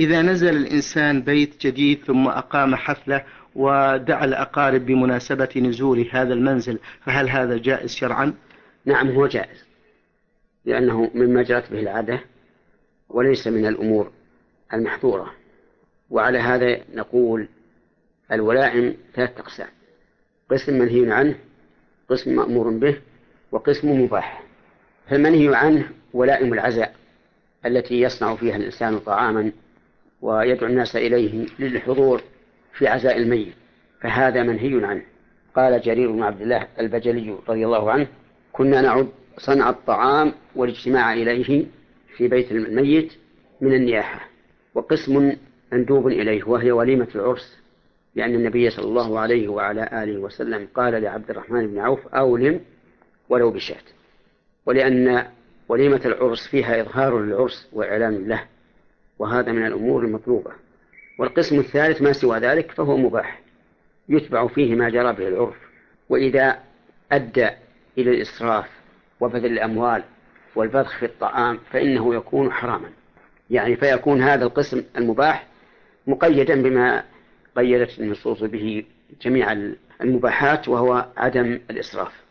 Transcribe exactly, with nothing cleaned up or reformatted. إذا نزل الإنسان بيت جديد ثم أقام حفلة ودعا الأقارب بمناسبة نزول هذا المنزل، فهل هذا جائز شرعا؟ نعم هو جائز، لأنه مما جرت به العادة وليس من الأمور المحظورة. وعلى هذا نقول الولائم ثلاثة أقسام: قسم منهي عنه، قسم مأمور به، وقسم مباح. فالمنهي عنه ولائم العزاء التي يصنع فيها الإنسان طعاما ويدعو الناس إليه للحضور في عزاء الميت، فهذا منهي عنه. قال جرير بن عبد الله البجلي رضي الله عنه: كنا نعد صنع الطعام والاجتماع إليه في بيت الميت من النياحة. وقسم مندوب إليه وهي وليمة العرس، لأن النبي صلى الله عليه وعلى آله وسلم قال لعبد الرحمن بن عوف: أولم ولو بشاة. ولأن وليمة العرس فيها إظهار للعرس وإعلان له، وهذا من الأمور المطلوبة. والقسم الثالث ما سوى ذلك فهو مباح، يتبع فيه ما جرى به العرف، وإذا أدى إلى الإسراف وبذل الأموال والبذخ في الطعام فإنه يكون حراما، يعني فيكون هذا القسم المباح مقيدا بما قيدت النصوص به جميع المباحات، وهو عدم الإسراف.